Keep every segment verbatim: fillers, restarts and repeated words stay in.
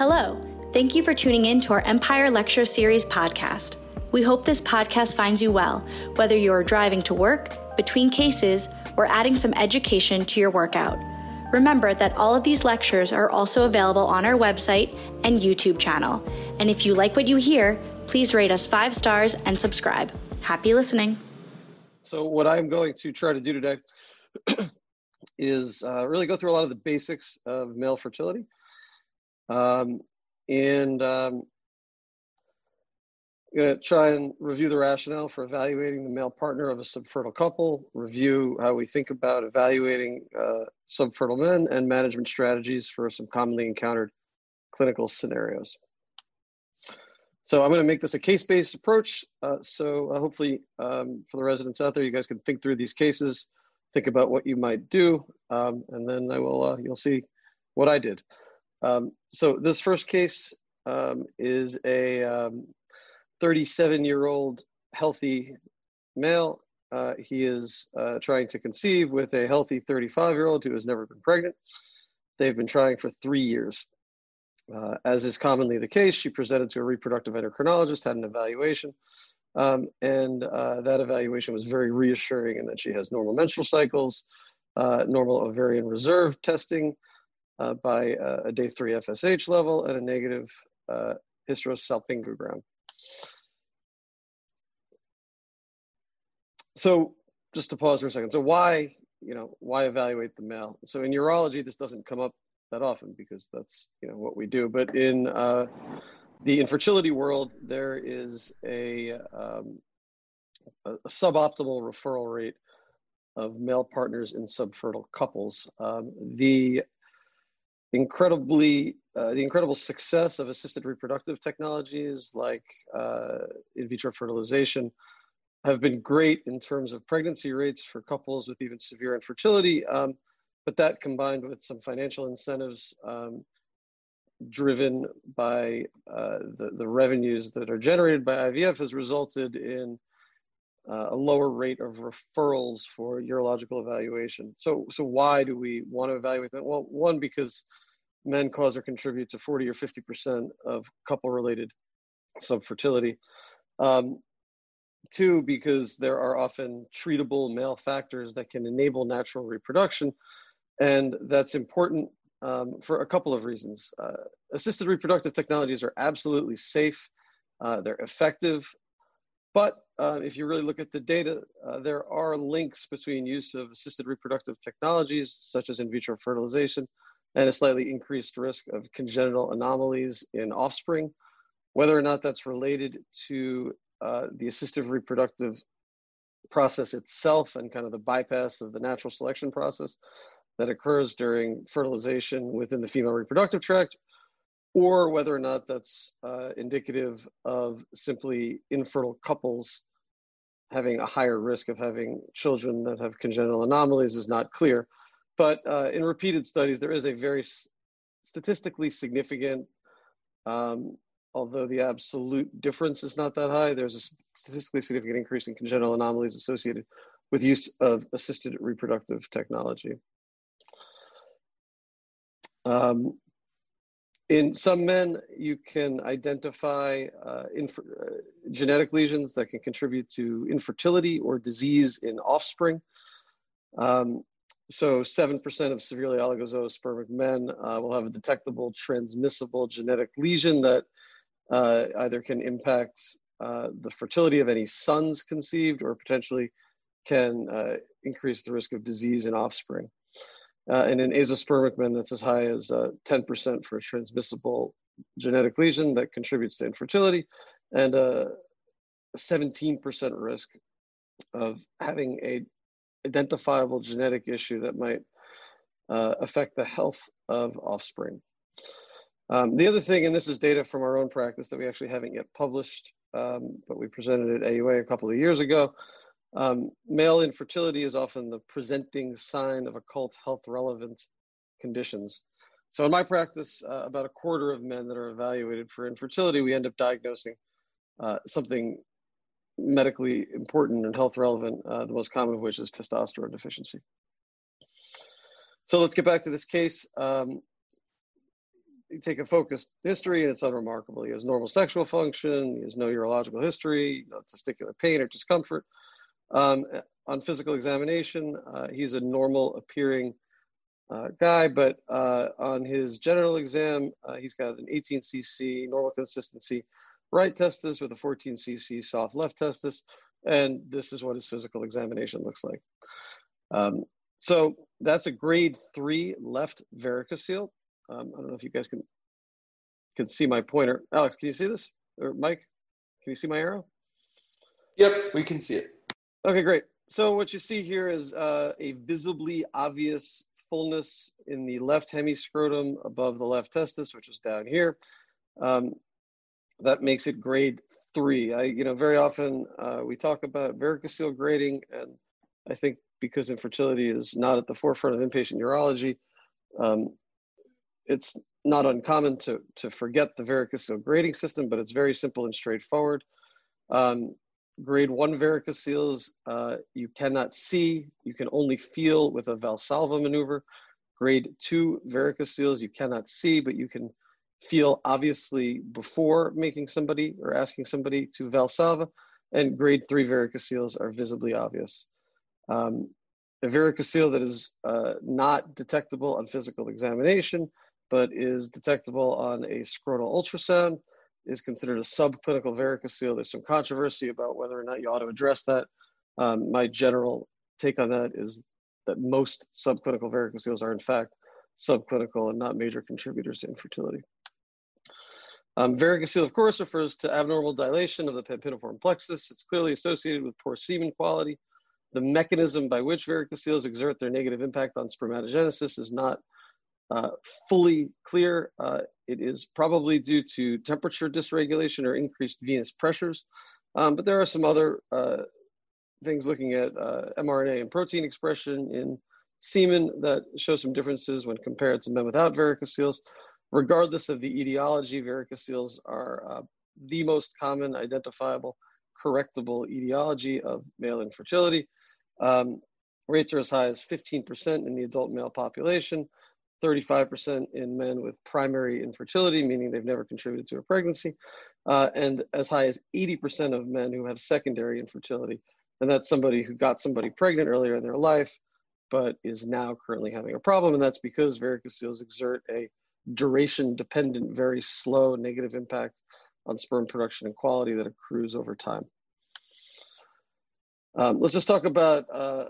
Hello, thank you for tuning in to our Empire Lecture Series podcast. We hope this podcast finds you well, whether you are driving to work, between cases, or adding some education to your workout. Remember that all of these lectures are also available on our website and YouTube channel. And if you like what you hear, please rate us five stars and subscribe. Happy listening. So what I'm going to try to do today is uh, really go through a lot of the basics of male fertility. Um, and um, I'm going to try and review the rationale for evaluating the male partner of a subfertile couple, review how we think about evaluating uh, subfertile men, and management strategies for some commonly encountered clinical scenarios. So I'm going to make this a case-based approach. Uh, so uh, hopefully um, for the residents out there, you guys can think through these cases, think about what you might do, um, and then I will uh, you'll see what I did. Um, so this first case um, is a um, thirty-seven-year-old healthy male. Uh, he is uh, trying to conceive with a healthy thirty-five-year-old who has never been pregnant. They've been trying for three years. Uh, as is commonly the case, she presented to a reproductive endocrinologist, had an evaluation, um, and uh, that evaluation was very reassuring in that she has normal menstrual cycles, uh, normal ovarian reserve testing, Uh, by uh, a day three F S H level and a negative uh, hysterosalpingogram. So just to pause for a second. So why, you know, why evaluate the male? So in urology, this doesn't come up that often because that's, you know, what we do. But in uh, the infertility world, there is a, um, a suboptimal referral rate of male partners in subfertile couples. Um, the Incredibly, uh, the incredible success of assisted reproductive technologies like uh, in vitro fertilization have been great in terms of pregnancy rates for couples with even severe infertility, um, but that combined with some financial incentives um, driven by uh, the, the revenues that are generated by I V F has resulted in Uh, a lower rate of referrals for urological evaluation. So, so why do we want to evaluate that? Well, one, because men cause or contribute to forty or fifty percent of couple-related subfertility. Um, two, because there are often treatable male factors that can enable natural reproduction, and that's important um, for a couple of reasons. Uh, assisted reproductive technologies are absolutely safe. Uh, they're effective. But uh, if you really look at the data, uh, there are links between use of assisted reproductive technologies, such as in vitro fertilization, and a slightly increased risk of congenital anomalies in offspring. Whether or not that's related to uh, the assisted reproductive process itself and kind of the bypass of the natural selection process that occurs during fertilization within the female reproductive tract, or whether or not that's uh, indicative of simply infertile couples having a higher risk of having children that have congenital anomalies is not clear. But uh, in repeated studies, there is a very statistically significant, um, although the absolute difference is not that high, there's a statistically significant increase in congenital anomalies associated with use of assisted reproductive technology. Um, In some men, you can identify uh, inf- uh, genetic lesions that can contribute to infertility or disease in offspring. Um, so seven percent of severely oligozoospermic men uh, will have a detectable transmissible genetic lesion that uh, either can impact uh, the fertility of any sons conceived or potentially can uh, increase the risk of disease in offspring. Uh, and in azoospermic men, that's as high as uh, ten percent for a transmissible genetic lesion that contributes to infertility, and a seventeen percent risk of having a identifiable genetic issue that might uh, affect the health of offspring. Um, the other thing, and this is data from our own practice that we actually haven't yet published, um, but we presented at A U A a couple of years ago, Um, male infertility is often the presenting sign of occult health-relevant conditions. So in my practice, uh, about a quarter of men that are evaluated for infertility, we end up diagnosing uh, something medically important and health-relevant, uh, the most common of which is testosterone deficiency. So let's get back to this case. Um, you take a focused history and it's unremarkable. He has normal sexual function, he has no urological history, no testicular pain or discomfort. Um, on physical examination, uh, he's a normal appearing uh, guy, but uh, on his genital exam, uh, he's got an eighteen C C, normal consistency, right testis with a fourteen C C soft left testis. And this is what his physical examination looks like. Um, so that's a grade three left varicocele. Um, I don't know if you guys can, can see my pointer. Alex, can you see this? Or Mike, can you see my arrow? Yep, we can see it. Okay, great. So what you see here is uh, a visibly obvious fullness in the left hemiscrotum above the left testis, which is down here. Um, that makes it grade three. I, you know, very often uh, we talk about varicocele grading, and I think because infertility is not at the forefront of inpatient urology, um, it's not uncommon to, to forget the varicocele grading system, but it's very simple and straightforward. Um, Grade one varicoceles, uh, you cannot see, you can only feel with a Valsalva maneuver. Grade two varicoceles, you cannot see, but you can feel obviously before making somebody or asking somebody to Valsalva. And grade three varicoceles are visibly obvious. Um, a varicocele that is uh, not detectable on physical examination, but is detectable on a scrotal ultrasound, is considered a subclinical varicocele. There's some controversy about whether or not you ought to address that. Um, my general take on that is that most subclinical varicoceles are in fact subclinical and not major contributors to infertility. Um, varicocele, of course, refers to abnormal dilation of the pampiniform plexus. It's clearly associated with poor semen quality. The mechanism by which varicoceles exert their negative impact on spermatogenesis is not Uh, fully clear. Uh, it is probably due to temperature dysregulation or increased venous pressures. Um, but there are some other uh, things looking at uh, m R N A and protein expression in semen that show some differences when compared to men without varicoceles. Regardless of the etiology, varicoceles are uh, the most common identifiable correctable etiology of male infertility. Um, rates are as high as fifteen percent in the adult male population, thirty-five percent in men with primary infertility, meaning they've never contributed to a pregnancy, uh, and as high as eighty percent of men who have secondary infertility. And that's somebody who got somebody pregnant earlier in their life, but is now currently having a problem. And that's because varicoceles exert a duration-dependent, very slow negative impact on sperm production and quality that accrues over time. Um, let's just talk about uh,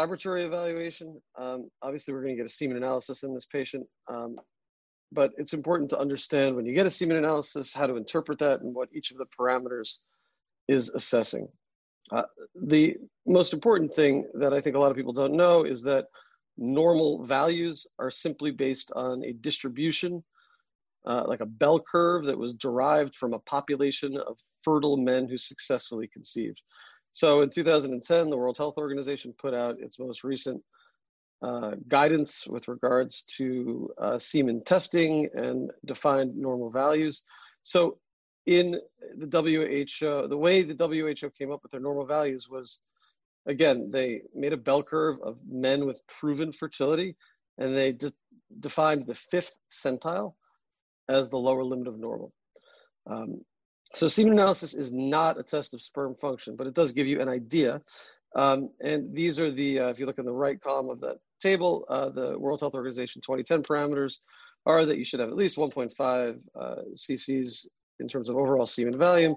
laboratory evaluation. Um, obviously, we're going to get a semen analysis in this patient, um, but it's important to understand when you get a semen analysis, how to interpret that and what each of the parameters is assessing. Uh, the most important thing that I think a lot of people don't know is that normal values are simply based on a distribution, uh, like a bell curve that was derived from a population of fertile men who successfully conceived. So in two thousand ten, the World Health Organization put out its most recent uh, guidance with regards to uh, semen testing and defined normal values. So in the W H O, the way the W H O came up with their normal values was, again, they made a bell curve of men with proven fertility, and they de- defined the fifth centile as the lower limit of normal. Um, So semen analysis is not a test of sperm function, but it does give you an idea. Um, and these are the, uh, if you look in the right column of that table, uh, the World Health Organization twenty ten parameters are that you should have at least one point five uh, cc's in terms of overall semen volume,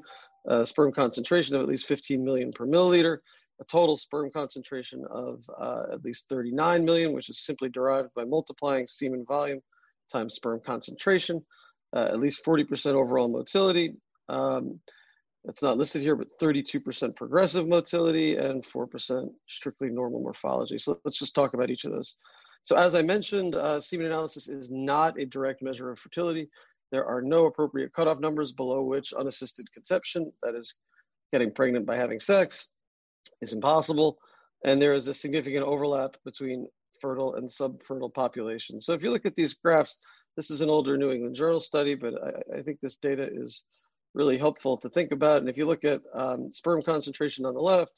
uh, sperm concentration of at least fifteen million per milliliter, a total sperm concentration of uh, at least thirty-nine million, which is simply derived by multiplying semen volume times sperm concentration, uh, at least forty percent overall motility. Um, that's not listed here, but thirty-two percent progressive motility and four percent strictly normal morphology. So let's just talk about each of those. So as I mentioned, uh, semen analysis is not a direct measure of fertility. There are no appropriate cutoff numbers below which unassisted conception, that is getting pregnant by having sex, is impossible. And there is a significant overlap between fertile and subfertile populations. So if you look at these graphs, this is an older New England Journal study, but I, I think this data is really helpful to think about. And if you look at um, sperm concentration on the left,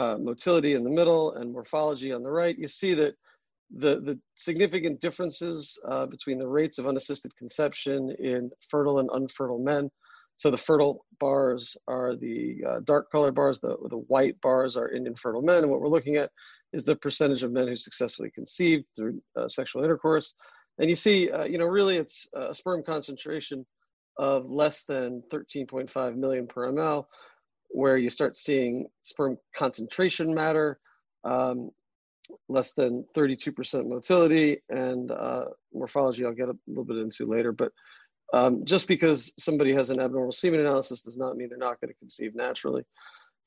uh, motility in the middle, and morphology on the right, you see that The, the significant differences uh, between the rates of unassisted conception in fertile and unfertile men. So the fertile bars are the uh, dark colored bars, the, the white bars are in infertile men. And what we're looking at is the percentage of men who successfully conceived through uh, sexual intercourse. And you see, uh, you know, really it's a sperm concentration of less than thirteen point five million per ml, where you start seeing sperm concentration matter, um, less than thirty-two percent motility, and uh, morphology I'll get a little bit into later. But um, just because somebody has an abnormal semen analysis does not mean they're not going to conceive naturally.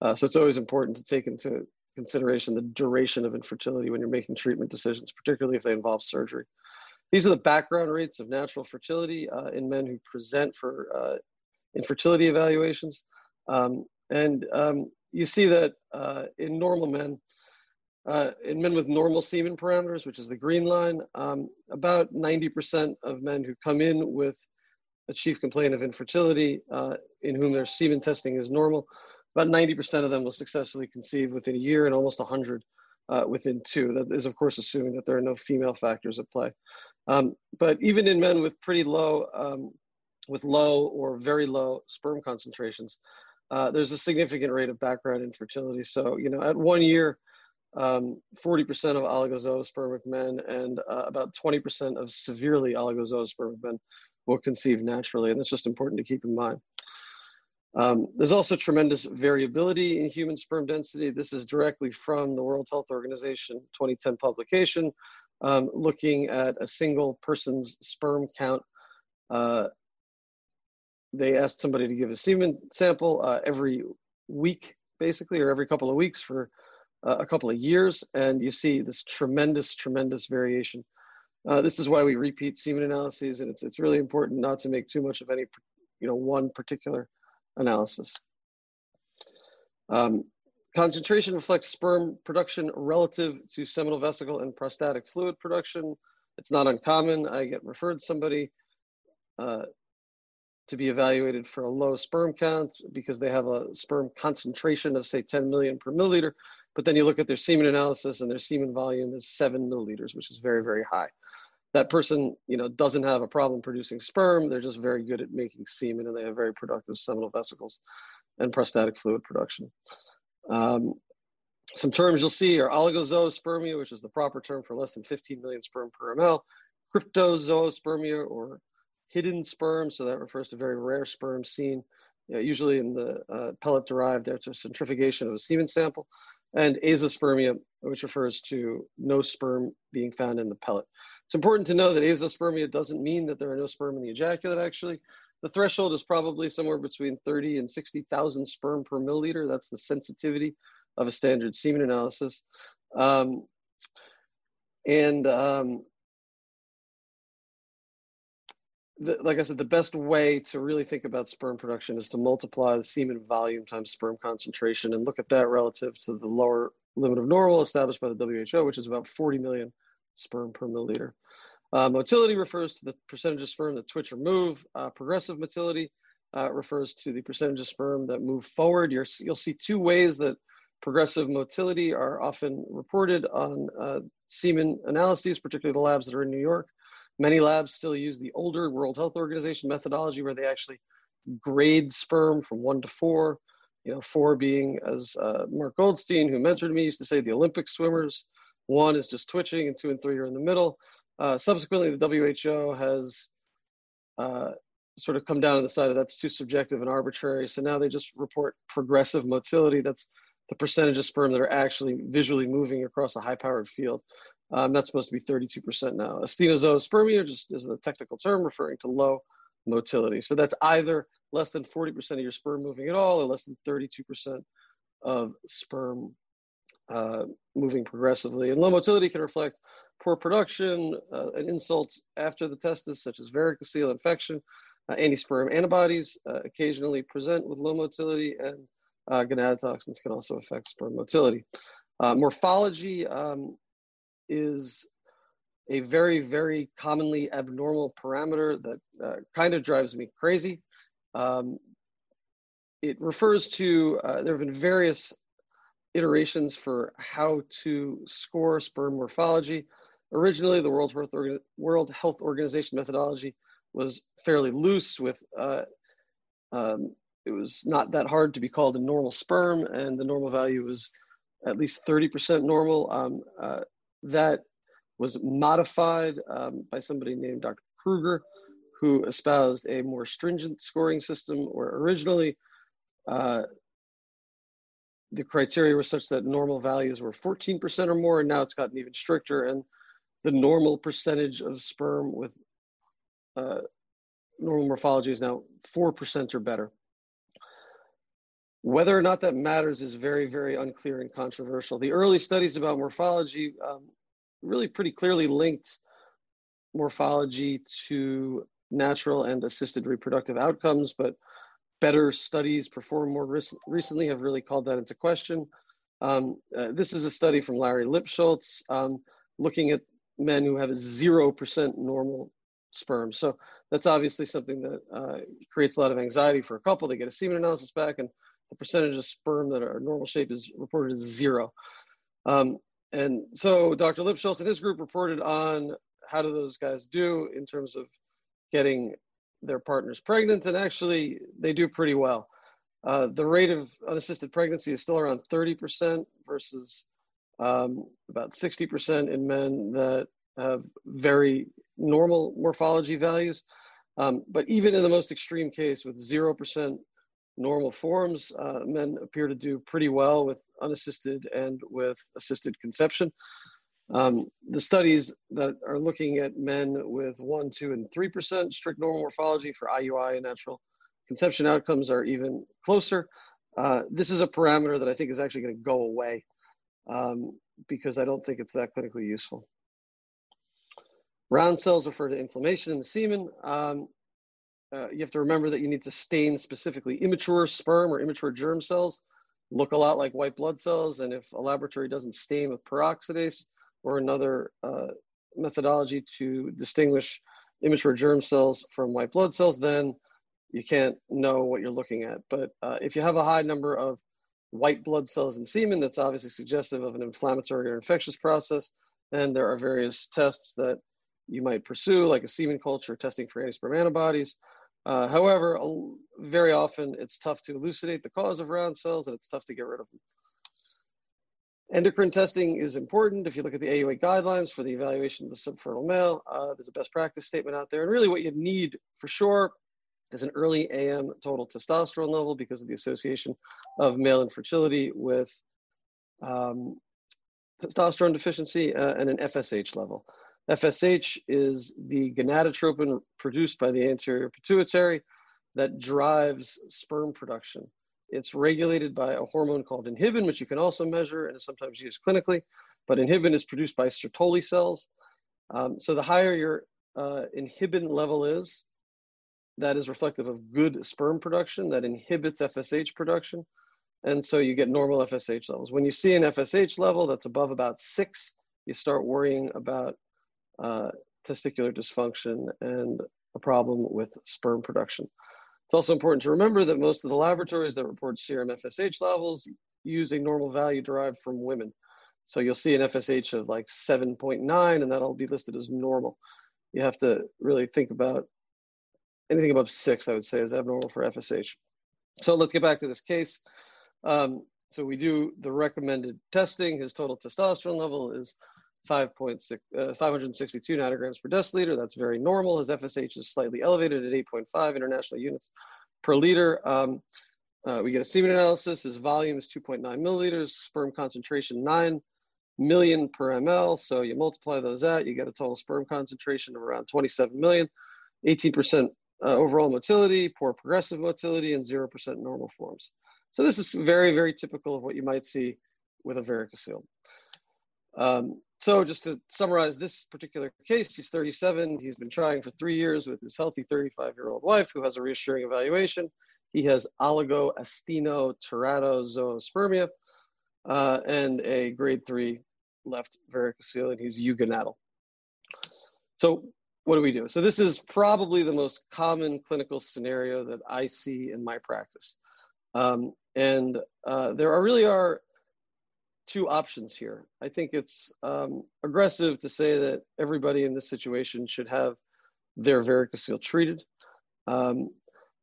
Uh, so it's always important to take into consideration the duration of infertility when you're making treatment decisions, particularly if they involve surgery. These are the background rates of natural fertility uh, in men who present for uh, infertility evaluations. Um, and um, you see that uh, in normal men, Uh, in men with normal semen parameters, which is the green line, um, about ninety percent of men who come in with a chief complaint of infertility, uh, in whom their semen testing is normal, about ninety percent of them will successfully conceive within a year, and almost one hundred uh, within two. That is, of course, assuming that there are no female factors at play. Um, but even in men with pretty low, um, with low or very low sperm concentrations, uh, there's a significant rate of background infertility. So, you know, at one year, Um, forty percent of oligozoospermic men and uh, about twenty percent of severely oligozoospermic men will conceive naturally, and that's just important to keep in mind. Um, there's also tremendous variability in human sperm density. This is directly from the World Health Organization twenty ten publication, um, looking at a single person's sperm count. Uh, they asked somebody to give a semen sample uh, every week, basically, or every couple of weeks for a couple of years, and you see this tremendous, tremendous variation. Uh, this is why we repeat semen analyses, and it's, it's really important not to make too much of any, you know, one particular analysis. Um, concentration reflects sperm production relative to seminal vesicle and prostatic fluid production. It's not uncommon. I get referred somebody uh, to be evaluated for a low sperm count because they have a sperm concentration of, say, ten million per milliliter. But then you look at their semen analysis and their semen volume is seven milliliters, which is very, very high. That person, you know, doesn't have a problem producing sperm. They're just very good at making semen, and they have very productive seminal vesicles and prostatic fluid production. Um, some terms you'll see are oligozoospermia, which is the proper term for less than fifteen million sperm per ml, cryptozoospermia or hidden sperm. So that refers to very rare sperm seen, you know, usually in the uh, pellet derived after centrifugation of a semen sample, and azoospermia, which refers to no sperm being found in the pellet. It's important to know that azoospermia doesn't mean that there are no sperm in the ejaculate, actually. The threshold is probably somewhere between thirty and sixty thousand sperm per milliliter. That's the sensitivity of a standard semen analysis. Um, and um, the, like I said, the best way to really think about sperm production is to multiply the semen volume times sperm concentration and look at that relative to the lower limit of normal established by the W H O, which is about forty million sperm per milliliter. Uh, motility refers to the percentage of sperm that twitch or move. Uh, progressive motility uh, refers to the percentage of sperm that move forward. You're, you'll see two ways that progressive motility are often reported on uh, semen analyses, particularly the labs that are in New York. Many labs still use the older World Health Organization methodology where they actually grade sperm from one to four, you know, four being, as uh, Mark Goldstein, who mentored me, used to say, the Olympic swimmers. One is just twitching, and two and three are in the middle. Uh, subsequently, the W H O has uh, sort of come down on the side of that's too subjective and arbitrary. So now they just report progressive motility. That's the percentage of sperm that are actually visually moving across a high-powered field. Um, that's supposed to be thirty-two percent now. Astenozoospermia just is the technical term referring to low motility. So that's either less than forty percent of your sperm moving at all or less than thirty-two percent of sperm uh, moving progressively. And low motility can reflect poor production, uh, an insult after the testis, such as varicocele infection. Uh, anti-sperm antibodies uh, occasionally present with low motility, and uh, gonadotoxins can also affect sperm motility. Uh, morphology um, is a very, very commonly abnormal parameter that uh, kind of drives me crazy. Um, it refers to, uh, there have been various iterations for how to score sperm morphology. Originally, the World Health, Organ World Health Organization methodology was fairly loose with, uh, um, it was not that hard to be called a normal sperm, and the normal value was at least thirty percent normal. Um, uh, that was modified um, by somebody named Doctor Kruger, who espoused a more stringent scoring system, where originally uh, the criteria were such that normal values were fourteen percent or more, and now it's gotten even stricter, and the normal percentage of sperm with uh, normal morphology is now four percent or better. Whether or not that matters is very, very unclear and controversial. The early studies about morphology um, really pretty clearly linked morphology to natural and assisted reproductive outcomes, but better studies performed more rec recently have really called that into question. Um, uh, this is a study from Larry Lipschultz um, looking at men who have a zero percent normal sperm. So that's obviously something that uh, creates a lot of anxiety for a couple. They get a semen analysis back, and the percentage of sperm that are normal shape is reported as zero. Um, and so Doctor Lipschultz and his group reported on how do those guys do in terms of getting their partners pregnant, and actually they do pretty well. Uh, the rate of unassisted pregnancy is still around thirty percent versus um, about sixty percent in men that have very normal morphology values. Um, but even in the most extreme case with zero percent normal forms, uh, men appear to do pretty well with unassisted and with assisted conception. Um, the studies that are looking at men with one, two, and three percent strict normal morphology for I U I and natural conception outcomes are even closer. Uh, this is a parameter that I think is actually going to go away um, because I don't think it's that clinically useful. Round cells refer to inflammation in the semen. Um, uh, you have to remember that you need to stain specifically immature sperm or immature germ cells. Look a lot like white blood cells, and if a laboratory doesn't stain with peroxidase or another uh, methodology to distinguish immature germ cells from white blood cells, then you can't know what you're looking at. But uh, if you have a high number of white blood cells in semen, that's obviously suggestive of an inflammatory or infectious process. And there are various tests that you might pursue, like a semen culture, testing for anti-sperm antibodies. Uh, however, very often it's tough to elucidate the cause of round cells, and it's tough to get rid of them. Endocrine testing is important. If you look at the A U A guidelines for the evaluation of the subfertile male, uh, there's a best practice statement out there. And really what you need for sure is an early A M total testosterone level because of the association of male infertility with um, testosterone deficiency uh, and an F S H level. F S H is the gonadotropin produced by the anterior pituitary that drives sperm production. It's regulated by a hormone called inhibin, which you can also measure and is sometimes used clinically, but inhibin is produced by Sertoli cells. Um, so the higher your uh, inhibin level is, that is reflective of good sperm production that inhibits F S H production. And so you get normal F S H levels. When you see an F S H level that's above about six, you start worrying about uh, testicular dysfunction and a problem with sperm production. It's also important to remember that most of the laboratories that report serum F S H levels use a normal value derived from women. So you'll see an F S H of like seven point nine, and that'll be listed as normal. You have to really think about anything above six, I would say, is abnormal for F S H. So let's get back to this case. Um, so we do the recommended testing. His total testosterone level is five point six, uh, five sixty-two nanograms per deciliter. That's very normal. His F S H is slightly elevated at eight point five international units per liter. Um, uh, we get a semen analysis. His volume is two point nine milliliters. Sperm concentration nine million per ml. So you multiply those out, you get a total sperm concentration of around twenty-seven million, eighteen percent uh, overall motility, poor progressive motility, and zero percent normal forms. So this is very, very typical of what you might see with a varicocele. Um, So just to summarize this particular case, he's thirty-seven. He's been trying for three years with his healthy thirty-five-year-old wife who has a reassuring evaluation. He has oligoasthenoteratozoospermia uh, and a grade three left varicocele, and he's eugonatal. So what do we do? So this is probably the most common clinical scenario that I see in my practice. Um, and uh, there are, really are two options here. I think it's um, aggressive to say that everybody in this situation should have their varicocele treated. Um,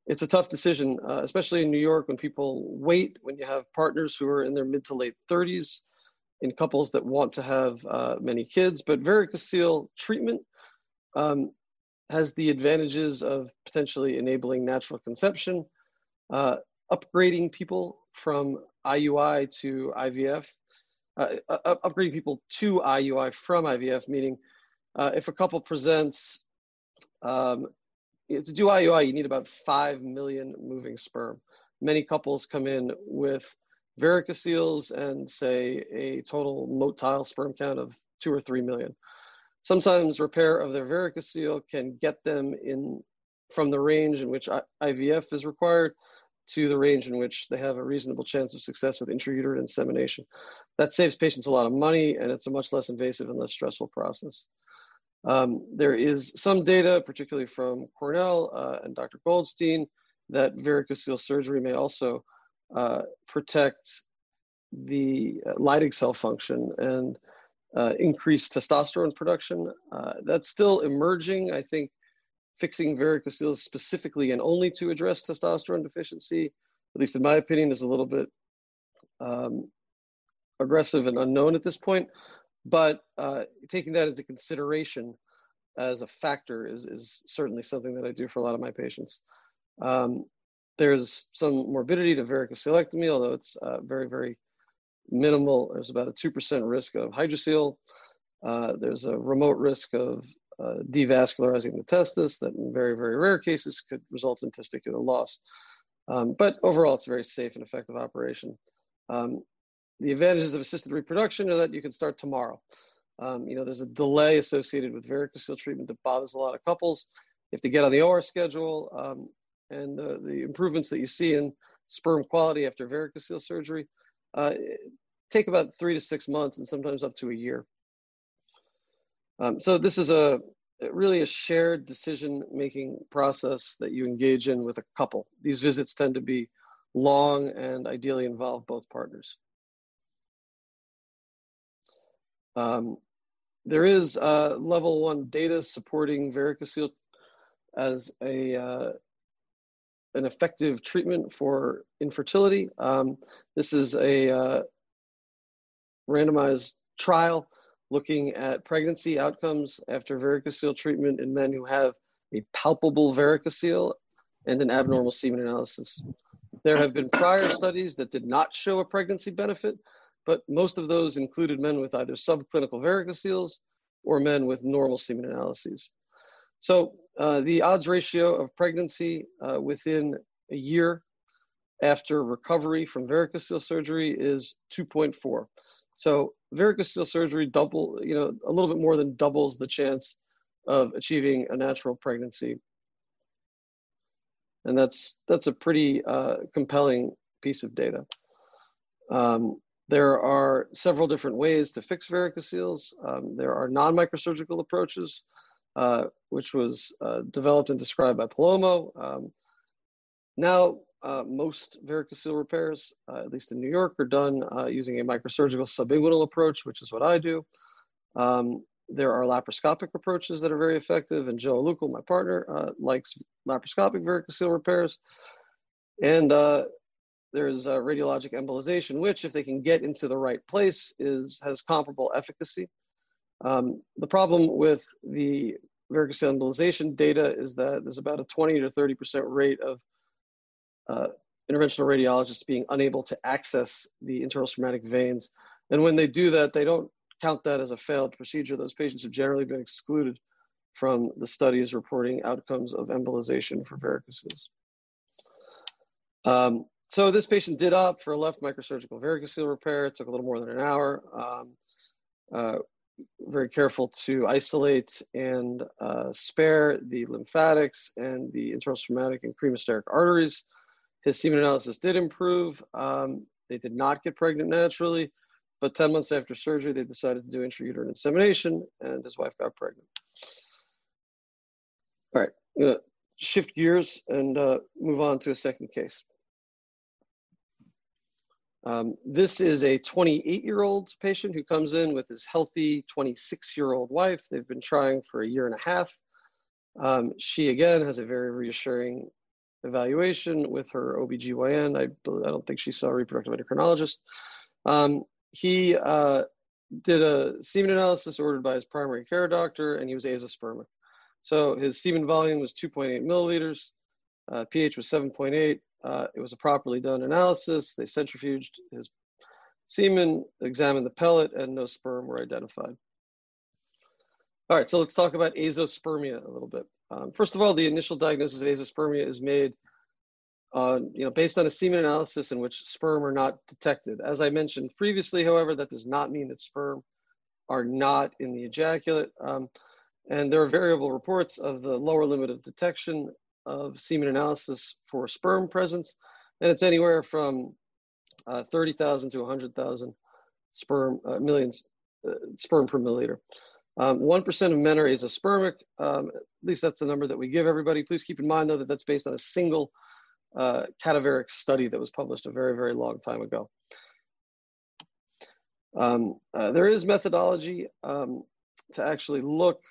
it's a tough decision, uh, especially in New York, when people wait, when you have partners who are in their mid to late thirties, in couples that want to have uh, many kids. But varicocele treatment um, has the advantages of potentially enabling natural conception, uh, upgrading people from I U I to I V F, uh, uh, upgrading people to I U I from I V F, meaning uh, if a couple presents, um, to do I U I, you need about five million moving sperm. Many couples come in with varicoceles and say a total motile sperm count of two or three million. Sometimes repair of their varicocele can get them in from the range in which I V F is required to the range in which they have a reasonable chance of success with intrauterine insemination. That saves patients a lot of money, and it's a much less invasive and less stressful process. Um, there is some data, particularly from Cornell uh, and Doctor Goldstein, that varicocele surgery may also uh, protect the Leydig cell function and uh, increase testosterone production. Uh, that's still emerging. I think fixing varicoceles specifically and only to address testosterone deficiency, at least in my opinion, is a little bit um, aggressive and unknown at this point. But uh, taking that into consideration as a factor is, is certainly something that I do for a lot of my patients. Um, there's some morbidity to varicocelectomy, although it's uh, very, very minimal. There's about a two percent risk of hydrocele. Uh, there's a remote risk of uh, devascularizing the testis that in very, very rare cases could result in testicular loss. Um, but overall, it's a very safe and effective operation. Um, The advantages of assisted reproduction are that you can start tomorrow. Um, you know, there's a delay associated with varicocele treatment that bothers a lot of couples. You have to get on the O R schedule, um, and the, the improvements that you see in sperm quality after varicocele surgery uh, take about three to six months and sometimes up to a year. Um, so this is a really a shared decision-making process that you engage in with a couple. These visits tend to be long and ideally involve both partners. Um, there is uh, level one data supporting varicocele as a, uh, an effective treatment for infertility. Um, this is a uh, randomized trial looking at pregnancy outcomes after varicocele treatment in men who have a palpable varicocele and an abnormal semen analysis. There have been prior studies that did not show a pregnancy benefit, but most of those included men with either subclinical varicoceles or men with normal semen analyses. So uh, the odds ratio of pregnancy uh, within a year after recovery from varicocele surgery is two point four. So varicocele surgery double, you know, a little bit more than doubles the chance of achieving a natural pregnancy. And that's, that's a pretty uh, compelling piece of data. Um, There are several different ways to fix varicoceles. Um, there are non-microsurgical approaches, uh, which was uh, developed and described by Palomo. Um, now, uh, most varicocele repairs, uh, at least in New York, are done uh, using a microsurgical subinguinal approach, which is what I do. Um, there are laparoscopic approaches that are very effective, and Joe Lucal, my partner, uh, likes laparoscopic varicocele repairs. And uh, There's uh, radiologic embolization, which, if they can get into the right place, is has comparable efficacy. Um, the problem with the varicocele embolization data is that there's about a twenty to thirty percent rate of uh, interventional radiologists being unable to access the internal spermatic veins. And when they do that, they don't count that as a failed procedure. Those patients have generally been excluded from the studies reporting outcomes of embolization for varicoceles. Um, So this patient did opt for a left microsurgical varicocele repair. It took a little more than an hour. Um, uh, very careful to isolate and uh, spare the lymphatics and the internal spermatic and cremasteric arteries. His semen analysis did improve. Um, they did not get pregnant naturally, but ten months after surgery, they decided to do intrauterine insemination, and his wife got pregnant. All right, I'm gonna shift gears and uh, move on to a second case. Um, this is a twenty-eight-year-old patient who comes in with his healthy twenty-six-year-old wife. They've been trying for a year and a half. Um, she, again, has a very reassuring evaluation with her O B G Y N. I, I don't think she saw a reproductive endocrinologist. Um, he uh, did a semen analysis ordered by his primary care doctor, and he was azoospermic. So his semen volume was two point eight milliliters, uh, pH was seven point eight. Uh, it was a properly done analysis. They centrifuged his semen, examined the pellet, and no sperm were identified. All right, so let's talk about azoospermia a little bit. Um, first of all, the initial diagnosis of azoospermia is made uh, you know, based on a semen analysis in which sperm are not detected. As I mentioned previously, however, that does not mean that sperm are not in the ejaculate. Um, and there are variable reports of the lower limit of detection of semen analysis for sperm presence, and it's anywhere from uh, thirty thousand to one hundred thousand sperm uh, millions uh, sperm per milliliter. one percent um, of men are azoospermic. Um, at least that's the number that we give everybody. Please keep in mind, though, that that's based on a single uh, cadaveric study that was published a very, very long time ago. Um, uh, there is methodology um, to actually look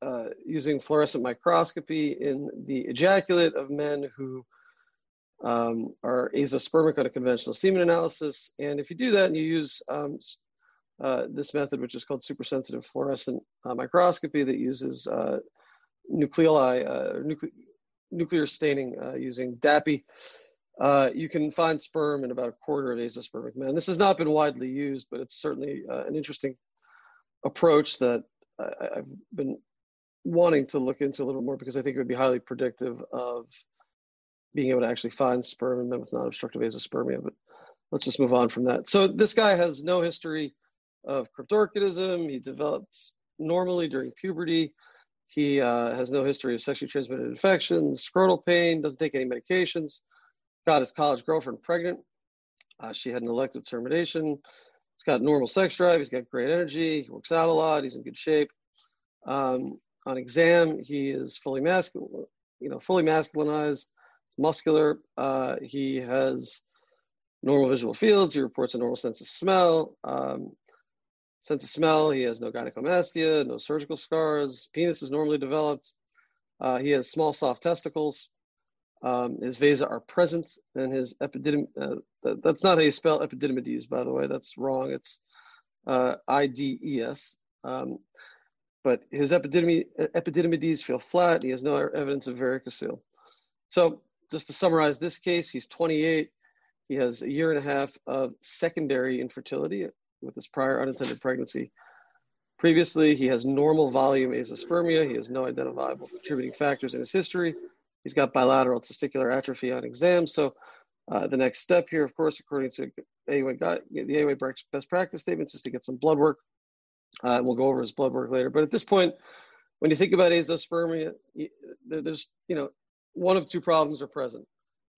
Uh, using fluorescent microscopy in the ejaculate of men who um, are azoospermic on a conventional semen analysis. And if you do that and you use um, uh, this method, which is called supersensitive fluorescent uh, microscopy, that uses uh, nucleoli, uh, nucle nuclear staining uh, using DAPI, uh, you can find sperm in about a quarter of azoospermic men. This has not been widely used, but it's certainly uh, an interesting approach that I I've been wanting to look into a little more, because I think it would be highly predictive of being able to actually find sperm in men with non-obstructive azoospermia. But let's just move on from that. So this guy has no history of cryptorchidism. He developed normally during puberty. He uh, has no history of sexually transmitted infections, scrotal pain, doesn't take any medications, got his college girlfriend pregnant. Uh, she had an elective termination. He's got normal sex drive. He's got great energy. He works out a lot. He's in good shape. Um, On exam, he is fully masculine, you know, fully masculinized, muscular. Uh, he has normal visual fields. He reports a normal sense of smell. Um, sense of smell, he has no gynecomastia, no surgical scars. Penis is normally developed. Uh, he has small, soft testicles. Um, his vasa are present, and his epididym. Uh, th that's not how you spell epididymides, by the way. That's wrong. It's uh, I D E S. Um, But his epididymi epididymides feel flat. He has no evidence of varicocele. So just to summarize this case, he's twenty-eight. He has a year and a half of secondary infertility with his prior unintended pregnancy. Previously, he has normal volume azoospermia. He has no identifiable contributing factors in his history. He's got bilateral testicular atrophy on exam. So uh, the next step here, of course, according to A U A, the A U A best practice statements, is to get some blood work. Uh, we'll go over his blood work later. But at this point, when you think about azoospermia, there's, you know, one of two problems are present.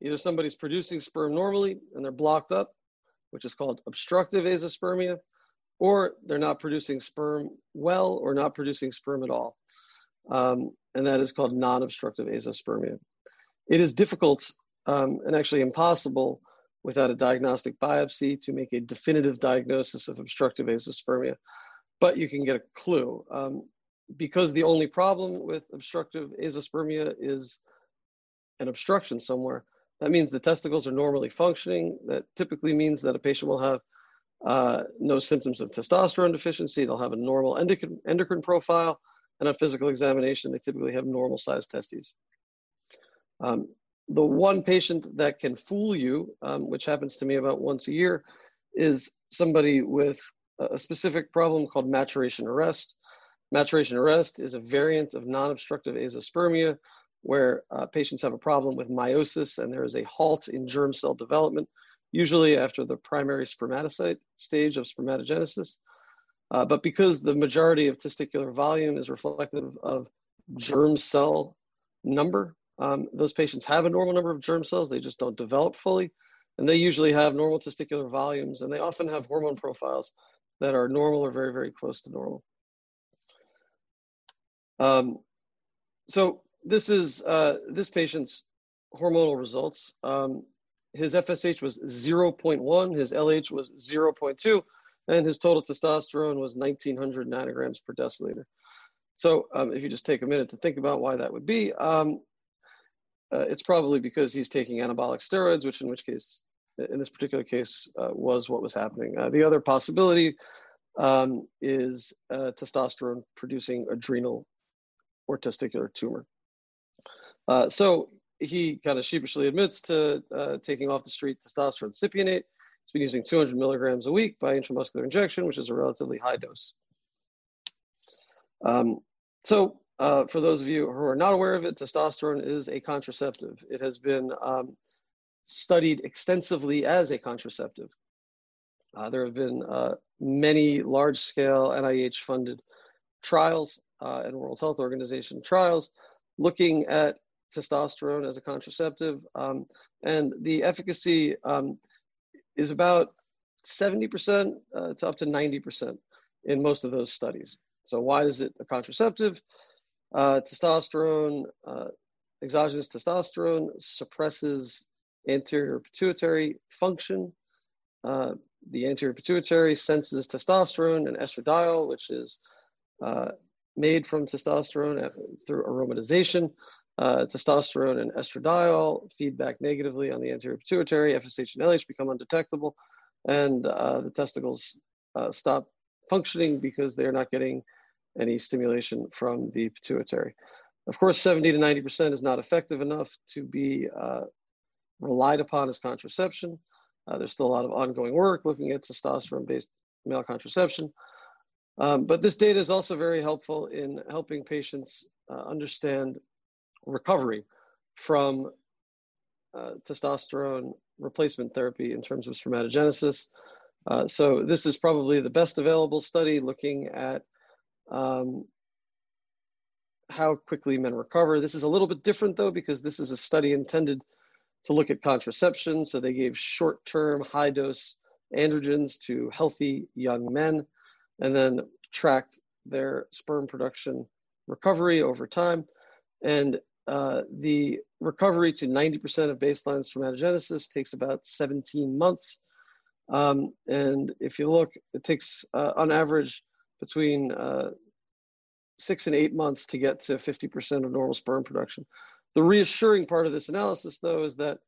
Either somebody's producing sperm normally and they're blocked up, which is called obstructive azoospermia, or they're not producing sperm well or not producing sperm at all. Um, and that is called non-obstructive azoospermia. It is difficult um, and actually impossible without a diagnostic biopsy to make a definitive diagnosis of obstructive azoospermia. But you can get a clue. Um, because the only problem with obstructive azoospermia is an obstruction somewhere, that means the testicles are normally functioning. That typically means that a patient will have uh, no symptoms of testosterone deficiency. They'll have a normal endocrine, endocrine profile, and on physical examination, they typically have normal-sized testes. Um, the one patient that can fool you, um, which happens to me about once a year, is somebody with a specific problem called maturation arrest. Maturation arrest is a variant of non-obstructive azoospermia where uh, patients have a problem with meiosis and there is a halt in germ cell development, usually after the primary spermatocyte stage of spermatogenesis. Uh, but because the majority of testicular volume is reflective of germ cell number, um, those patients have a normal number of germ cells, they just don't develop fully. And they usually have normal testicular volumes, and they often have hormone profiles that are normal or very, very close to normal. Um, so this is uh, this patient's hormonal results. Um, his F S H was zero point one, his L H was zero point two, and his total testosterone was nineteen hundred nanograms per deciliter. So um, if you just take a minute to think about why that would be, um, uh, it's probably because he's taking anabolic steroids, which in which case, in this particular case, uh, was what was happening. Uh, the other possibility um, is uh, testosterone producing adrenal or testicular tumor. Uh, so he kind of sheepishly admits to uh, taking off the street testosterone cypionate. He's been using two hundred milligrams a week by intramuscular injection, which is a relatively high dose. Um, so uh, for those of you who are not aware of it, testosterone is a contraceptive. It has been um, studied extensively as a contraceptive. Uh, there have been uh, many large-scale N I H-funded trials uh, and World Health Organization trials looking at testosterone as a contraceptive, um, and the efficacy um, is about seventy percent uh, to up to ninety percent in most of those studies. So why is it a contraceptive? Uh, testosterone, uh, exogenous testosterone suppresses anterior pituitary function. Uh, the anterior pituitary senses testosterone and estradiol, which is uh, made from testosterone through aromatization. Uh, testosterone and estradiol feed back negatively on the anterior pituitary. F S H and L H become undetectable, and uh, the testicles uh, stop functioning because they are not getting any stimulation from the pituitary. Of course, seventy to ninety percent is not effective enough to be uh, relied upon as contraception. Uh, there's still a lot of ongoing work looking at testosterone-based male contraception. Um, but this data is also very helpful in helping patients uh, understand recovery from uh, testosterone replacement therapy in terms of spermatogenesis. Uh, so this is probably the best available study looking at um, how quickly men recover. This is a little bit different though, because this is a study intended to look at contraception. So they gave short-term high dose androgens to healthy young men and then tracked their sperm production recovery over time. And uh, the recovery to ninety percent of baseline spermatogenesis takes about seventeen months. Um, and if you look, it takes uh, on average between uh, six and eight months to get to fifty percent of normal sperm production. The reassuring part of this analysis, though, is that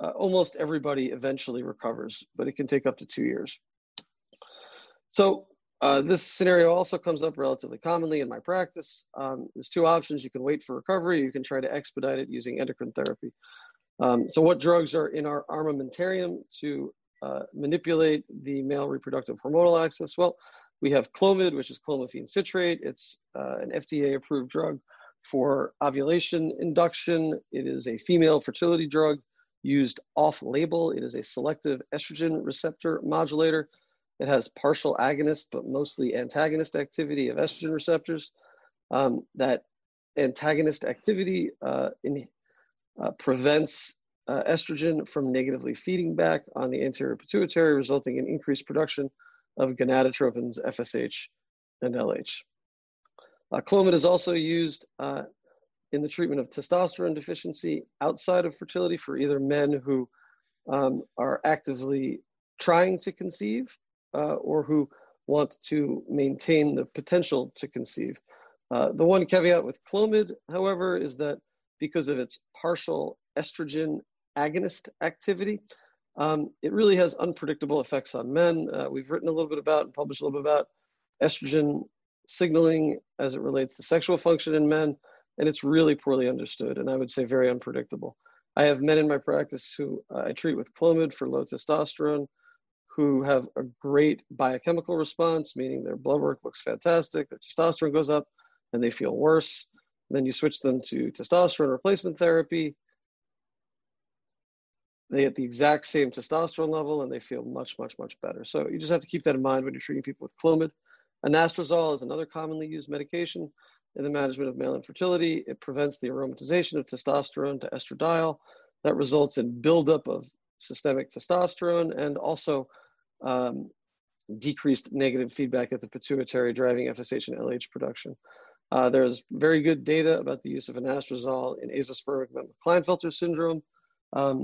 uh, almost everybody eventually recovers, but it can take up to two years. So Uh, this scenario also comes up relatively commonly in my practice. Um, there's two options. You can wait for recovery. You can try to expedite it using endocrine therapy. Um, so what drugs are in our armamentarium to uh, manipulate the male reproductive hormonal axis? Well, we have Clomid, which is clomiphene citrate. It's uh, an F D A-approved drug for ovulation induction. It is a female fertility drug used off-label. It is a selective estrogen receptor modulator. It has partial agonist, but mostly antagonist activity of estrogen receptors. Um, that antagonist activity uh, in, uh, prevents uh, estrogen from negatively feeding back on the anterior pituitary, resulting in increased production of gonadotropins, F S H, and L H. Uh, Clomid is also used uh, in the treatment of testosterone deficiency outside of fertility for either men who um, are actively trying to conceive, Uh, or who want to maintain the potential to conceive. Uh, the one caveat with Clomid, however, is that because of its partial estrogen agonist activity, um, it really has unpredictable effects on men. Uh, we've written a little bit about and published a little bit about estrogen signaling as it relates to sexual function in men, and it's really poorly understood, and I would say very unpredictable. I have men in my practice who uh, I treat with Clomid for low testosterone, who have a great biochemical response, meaning their blood work looks fantastic, their testosterone goes up, and they feel worse. And then you switch them to testosterone replacement therapy. They get the exact same testosterone level, and they feel much, much, much better. So you just have to keep that in mind when you're treating people with Clomid. Anastrozole is another commonly used medication in the management of male infertility. It prevents the aromatization of testosterone to estradiol. That results in buildup of systemic testosterone and also Um, decreased negative feedback at the pituitary, driving F S H and L H production. Uh, there's very good data about the use of anastrozole in azoospermic men with Klinefelter syndrome. Um,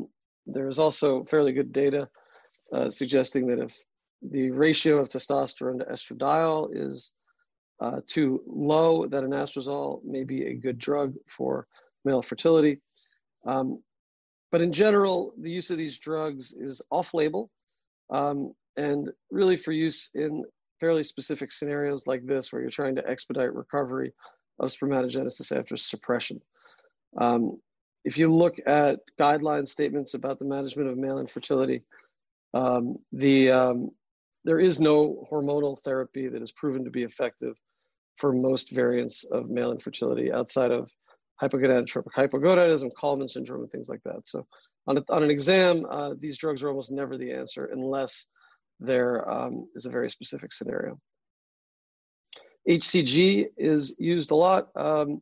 There is also fairly good data uh, suggesting that if the ratio of testosterone to estradiol is uh, too low, that anastrozole may be a good drug for male fertility. Um, but in general, the use of these drugs is off-label um, and really for use in fairly specific scenarios like this, where you're trying to expedite recovery of spermatogenesis after suppression. Um, if you look at guideline statements about the management of male infertility, um, the, um, there is no hormonal therapy that is proven to be effective for most variants of male infertility outside of hypogonadotropic hypogonadism, Kallmann syndrome, and things like that. So on, a, on an exam, uh, these drugs are almost never the answer unless there um, is a very specific scenario. H C G is used a lot. Um,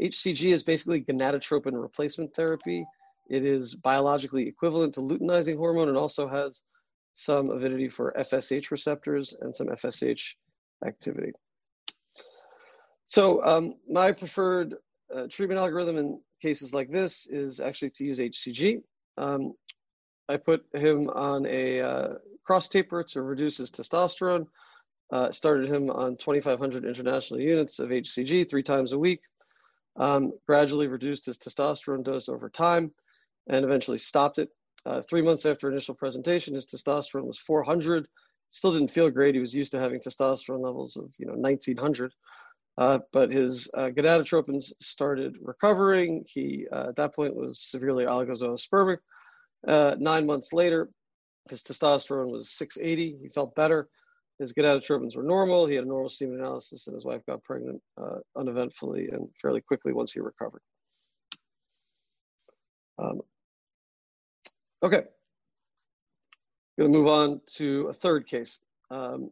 H C G is basically gonadotropin replacement therapy. It is biologically equivalent to luteinizing hormone and also has some avidity for F S H receptors and some F S H activity. So um, my preferred uh, treatment algorithm in cases like this is actually to use H C G. Um, I put him on a uh, cross taper to reduce his testosterone. Uh, started him on twenty-five hundred international units of H C G three times a week, um, gradually reduced his testosterone dose over time, and eventually stopped it. Uh, three months after initial presentation, his testosterone was four hundred. Still didn't feel great. He was used to having testosterone levels of you know nineteen hundred. Uh, but his uh, gonadotropins started recovering. He, uh, at that point, was severely oligozoospermic. Uh, nine months later, his testosterone was six eighty. He felt better. His gonadotropins were normal. He had a normal semen analysis, and his wife got pregnant uh, uneventfully and fairly quickly once he recovered. Um, okay, I'm going to move on to a third case. Um,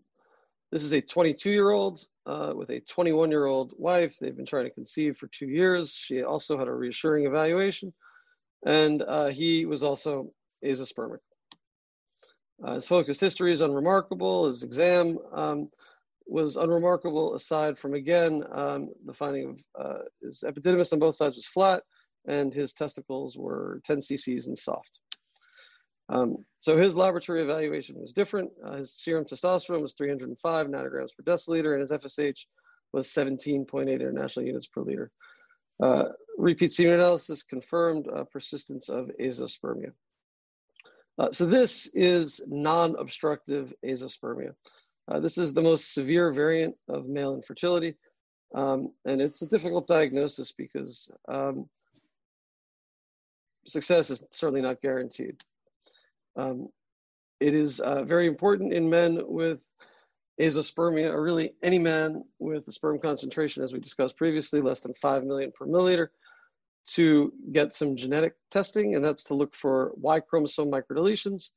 this is a twenty-two-year-old uh, with a twenty-one-year-old wife. They've been trying to conceive for two years. She also had a reassuring evaluation, and uh, he was also azoospermic. Uh, his focused history is unremarkable. His exam um, was unremarkable, aside from, again, um, the finding of uh, his epididymis on both sides was flat, and his testicles were ten c c's and soft. Um, so his laboratory evaluation was different. Uh, his serum testosterone was three hundred five nanograms per deciliter, and his F S H was seventeen point eight international units per liter. Uh, repeat semen analysis confirmed uh, persistence of azoospermia. Uh, so this is non-obstructive azoospermia. Uh, this is the most severe variant of male infertility, um, and it's a difficult diagnosis because um, success is certainly not guaranteed. Um, it is uh, very important in men with azoospermia, or really any man with a sperm concentration, as we discussed previously, less than five million per milliliter, to get some genetic testing, and that's to look for Y chromosome microdeletions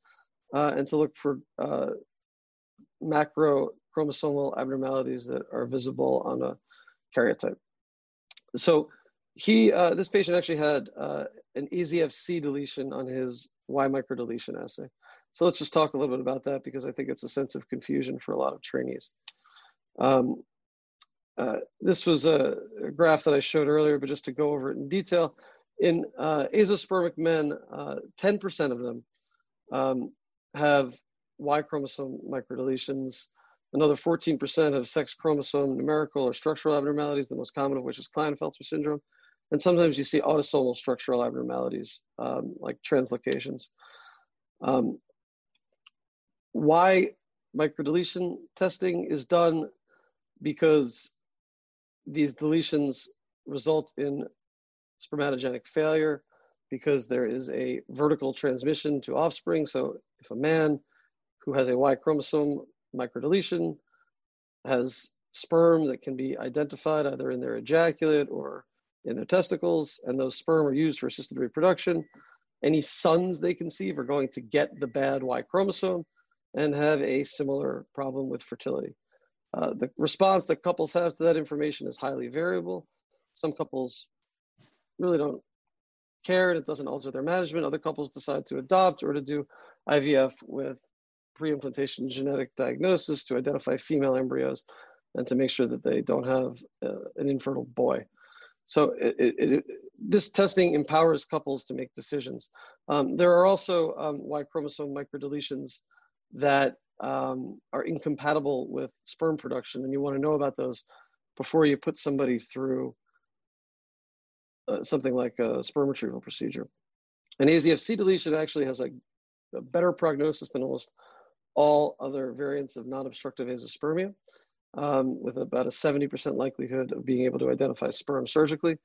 uh, and to look for uh, macro chromosomal abnormalities that are visible on a karyotype. So he, uh, this patient actually had uh, an A Z F C deletion on his Y microdeletion assay. So let's just talk a little bit about that, because I think it's a sense of confusion for a lot of trainees. Um, Uh, this was a, a graph that I showed earlier, but just to go over it in detail, in uh, azoospermic men, uh, ten percent of them um, have Y chromosome microdeletions. Another fourteen percent have sex chromosome numerical or structural abnormalities, the most common of which is Klinefelter syndrome. And sometimes you see autosomal structural abnormalities, um, like translocations. Um, Y microdeletion testing is done because these deletions result in spermatogenic failure, because there is a vertical transmission to offspring. So if a man who has a Y chromosome microdeletion has sperm that can be identified either in their ejaculate or in their testicles, and those sperm are used for assisted reproduction, any sons they conceive are going to get the bad Y chromosome and have a similar problem with fertility. Uh, the response that couples have to that information is highly variable. Some couples really don't care, and it doesn't alter their management. Other couples decide to adopt or to do I V F with pre-implantation genetic diagnosis to identify female embryos and to make sure that they don't have uh, an infertile boy. So it, it, it, this testing empowers couples to make decisions. Um, there are also um, Y chromosome microdeletions that um, are incompatible with sperm production, and you want to know about those before you put somebody through uh, something like a sperm retrieval procedure. An A Z F C deletion actually has a, a better prognosis than almost all other variants of non-obstructive azoospermia, um, with about a seventy percent likelihood of being able to identify sperm surgically.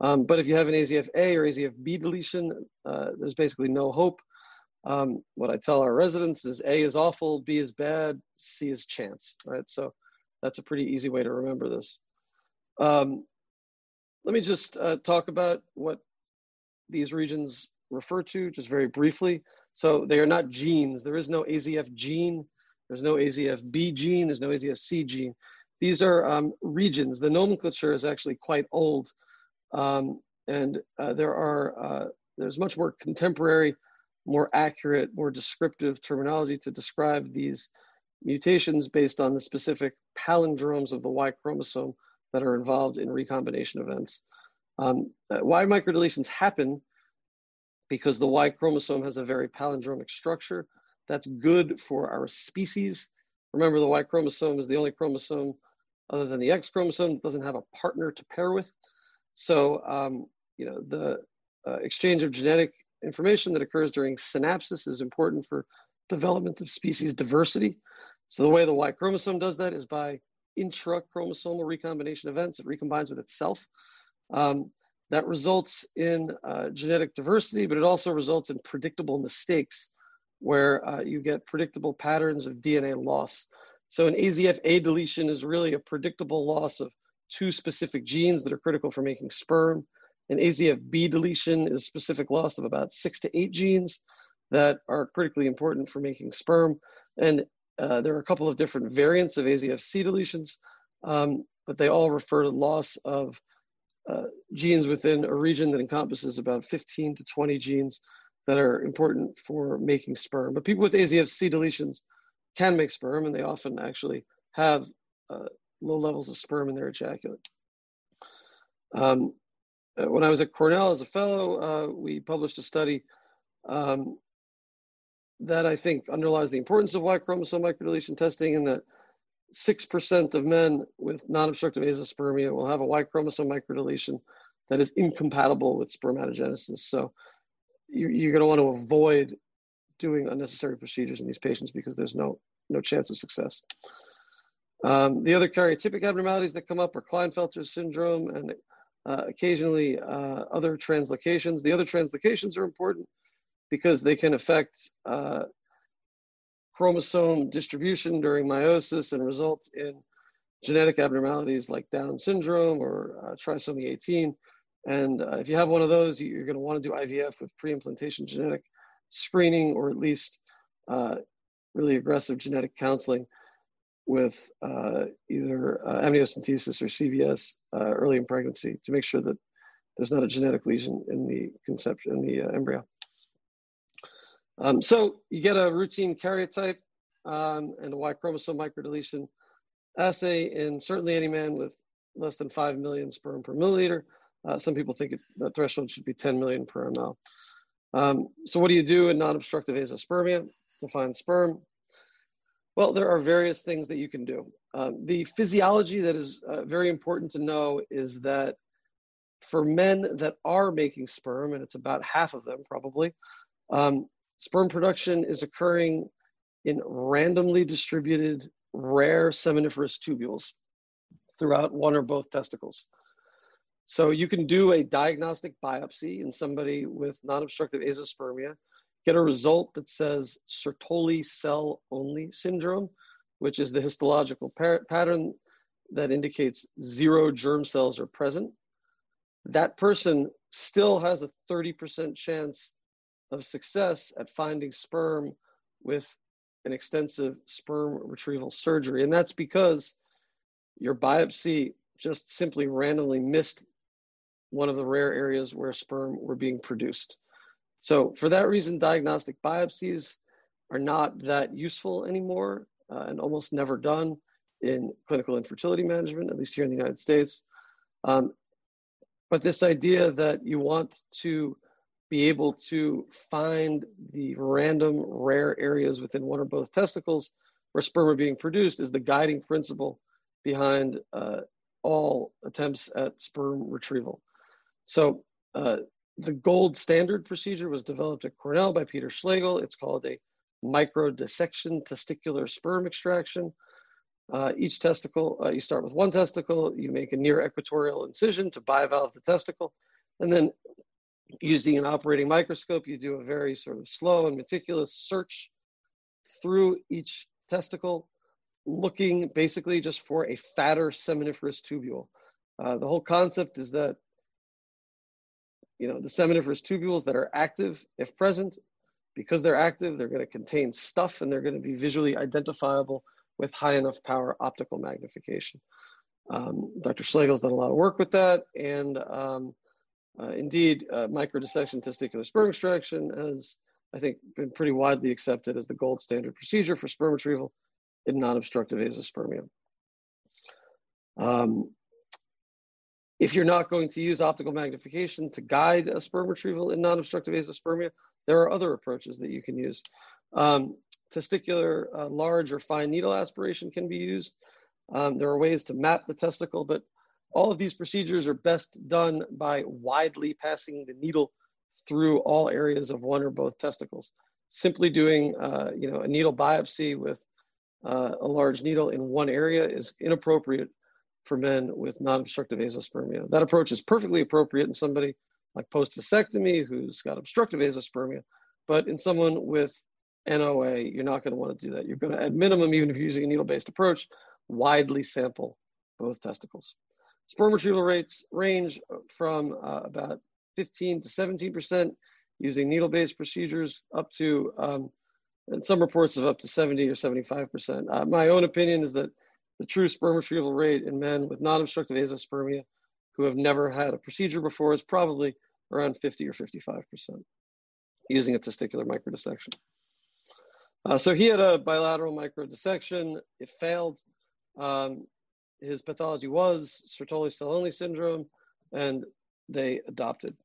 Um, but if you have an A Z F A or A Z F B deletion, uh, there's basically no hope. Um, what I tell our residents is A is awful, B is bad, C is chance, right? So that's a pretty easy way to remember this. Um, let me just uh, talk about what these regions refer to just very briefly. So they are not genes. There is no A Z F gene. There's no A Z F B gene. There's no A Z F C gene. These are um, regions. The nomenclature is actually quite old. Um, and uh, there are, uh, there's much more contemporary, more accurate, more descriptive terminology to describe these mutations based on the specific palindromes of the Y chromosome that are involved in recombination events. Um, Y microdeletions happen because the Y chromosome has a very palindromic structure. That's good for our species. Remember, the Y chromosome is the only chromosome other than the X chromosome that doesn't have a partner to pair with. So, um, you know, the uh, exchange of genetic information that occurs during synapses is important for development of species diversity. So the way the Y chromosome does that is by intrachromosomal recombination events. It recombines with itself. Um, that results in uh, genetic diversity, but it also results in predictable mistakes where uh, you get predictable patterns of D N A loss. So an A Z F A deletion is really a predictable loss of two specific genes that are critical for making sperm. An A Z F B deletion is specific loss of about six to eight genes that are critically important for making sperm. And uh, there are a couple of different variants of A Z F C deletions, um, but they all refer to loss of Uh, genes within a region that encompasses about fifteen to twenty genes that are important for making sperm. But people with A Z F C deletions can make sperm, and they often actually have uh, low levels of sperm in their ejaculate. Um, when I was at Cornell as a fellow, uh, we published a study um, that I think underlies the importance of Y chromosome microdeletion testing, and that six percent of men with non-obstructive azoospermia will have a Y chromosome microdeletion that is incompatible with spermatogenesis. So you're going to want to avoid doing unnecessary procedures in these patients because there's no, no chance of success. Um, the other karyotypic abnormalities that come up are Klinefelter syndrome and uh, occasionally uh, other translocations. The other translocations are important because they can affect uh, chromosome distribution during meiosis and result in genetic abnormalities like Down syndrome or uh, trisomy eighteen. And uh, if you have one of those, you're going to want to do I V F with pre-implantation genetic screening, or at least uh, really aggressive genetic counseling with uh, either uh, amniocentesis or C V S uh, early in pregnancy to make sure that there's not a genetic lesion in the conception, in the uh, embryo. Um, so you get a routine karyotype um, and a Y chromosome microdeletion assay in certainly any man with less than five million sperm per milliliter. Uh, some people think it, the threshold should be ten million per ml. Um, so what do you do in non-obstructive azoospermia to find sperm? Well, there are various things that you can do. Um, the physiology that is uh, very important to know is that for men that are making sperm, and it's about half of them probably, um, sperm production is occurring in randomly distributed rare seminiferous tubules throughout one or both testicles. So you can do a diagnostic biopsy in somebody with non-obstructive azoospermia, get a result that says Sertoli cell only syndrome, which is the histological pattern that indicates zero germ cells are present. That person still has a thirty percent chance of success at finding sperm with an extensive sperm retrieval surgery. And that's because your biopsy just simply randomly missed one of the rare areas where sperm were being produced. So for that reason, diagnostic biopsies are not that useful anymore uh, and almost never done in clinical infertility management, at least here in the United States. Um, But this idea that you want to be able to find the random rare areas within one or both testicles where sperm are being produced is the guiding principle behind uh, all attempts at sperm retrieval. So uh, the gold standard procedure was developed at Cornell by Peter Schlegel. It's called a microdissection testicular sperm extraction. Uh, each testicle, uh, you start with one testicle, you make a near equatorial incision to bivalve the testicle, and then using an operating microscope, you do a very sort of slow and meticulous search through each testicle, looking basically just for a fatter seminiferous tubule. Uh, the whole concept is that, you know, the seminiferous tubules that are active, if present, because they're active, they're going to contain stuff and they're going to be visually identifiable with high enough power optical magnification. Um, Doctor Schlegel's done a lot of work with that, and um, uh, indeed, uh, microdissection testicular sperm extraction has, I think, been pretty widely accepted as the gold standard procedure for sperm retrieval in non-obstructive azoospermia. Um, if you're not going to use optical magnification to guide a sperm retrieval in non-obstructive azoospermia, there are other approaches that you can use. Um, testicular uh, large or fine needle aspiration can be used. Um, there are ways to map the testicle, but all of these procedures are best done by widely passing the needle through all areas of one or both testicles. Simply doing uh, you know, a needle biopsy with uh, a large needle in one area is inappropriate for men with non-obstructive azoospermia. That approach is perfectly appropriate in somebody like post-vasectomy who's got obstructive azoospermia, but in someone with N O A, you're not going to want to do that. You're going to, at minimum, even if you're using a needle-based approach, widely sample both testicles. Sperm retrieval rates range from uh, about fifteen to seventeen percent using needle-based procedures up to, um, and some reports of up to seventy or seventy-five percent. Uh, my own opinion is that the true sperm retrieval rate in men with non-obstructive azoospermia who have never had a procedure before is probably around fifty or fifty-five percent using a testicular microdissection. Uh, so he had a bilateral microdissection. It failed. Um, his pathology was Sertoli cell only syndrome, and they adopted.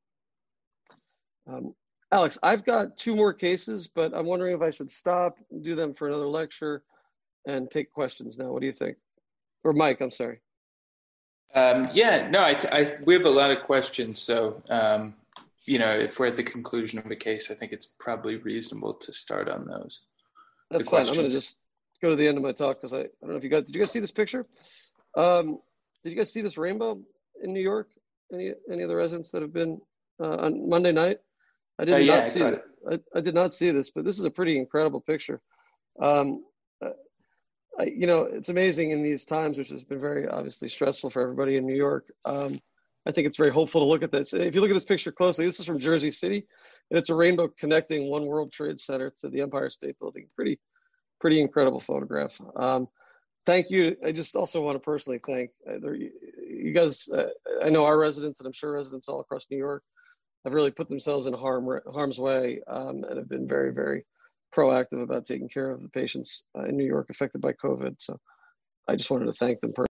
Um, Alex, I've got two more cases, but I'm wondering if I should stop, do them for another lecture, and take questions now. What do you think? Or Mike, I'm sorry. Um, yeah, no, I, I, we have a lot of questions, so um, you know, if we're at the conclusion of a case, I think it's probably reasonable to start on those. That's fine. I'm going to just go to the end of my talk because I, I don't know if you guys, did you guys see this picture? Um, did you guys see this rainbow in New York? Any any of the residents that have been uh, on Monday night? I did uh, yeah, not see it. it. I, I did not see this, but this is a pretty incredible picture. Um, uh, I, you know, it's amazing in these times, which has been very obviously stressful for everybody in New York. Um, I think it's very hopeful to look at this. If you look at this picture closely, this is from Jersey City. And it's a rainbow connecting One World Trade Center to the Empire State Building. Pretty, pretty incredible photograph. Um, thank you. I just also want to personally thank uh, there, you guys. Uh, I know our residents, and I'm sure residents all across New York, have really put themselves in harm, harm's way um, and have been very, very proactive about taking care of the patients uh, in New York affected by COVID. So I just wanted to thank them personally.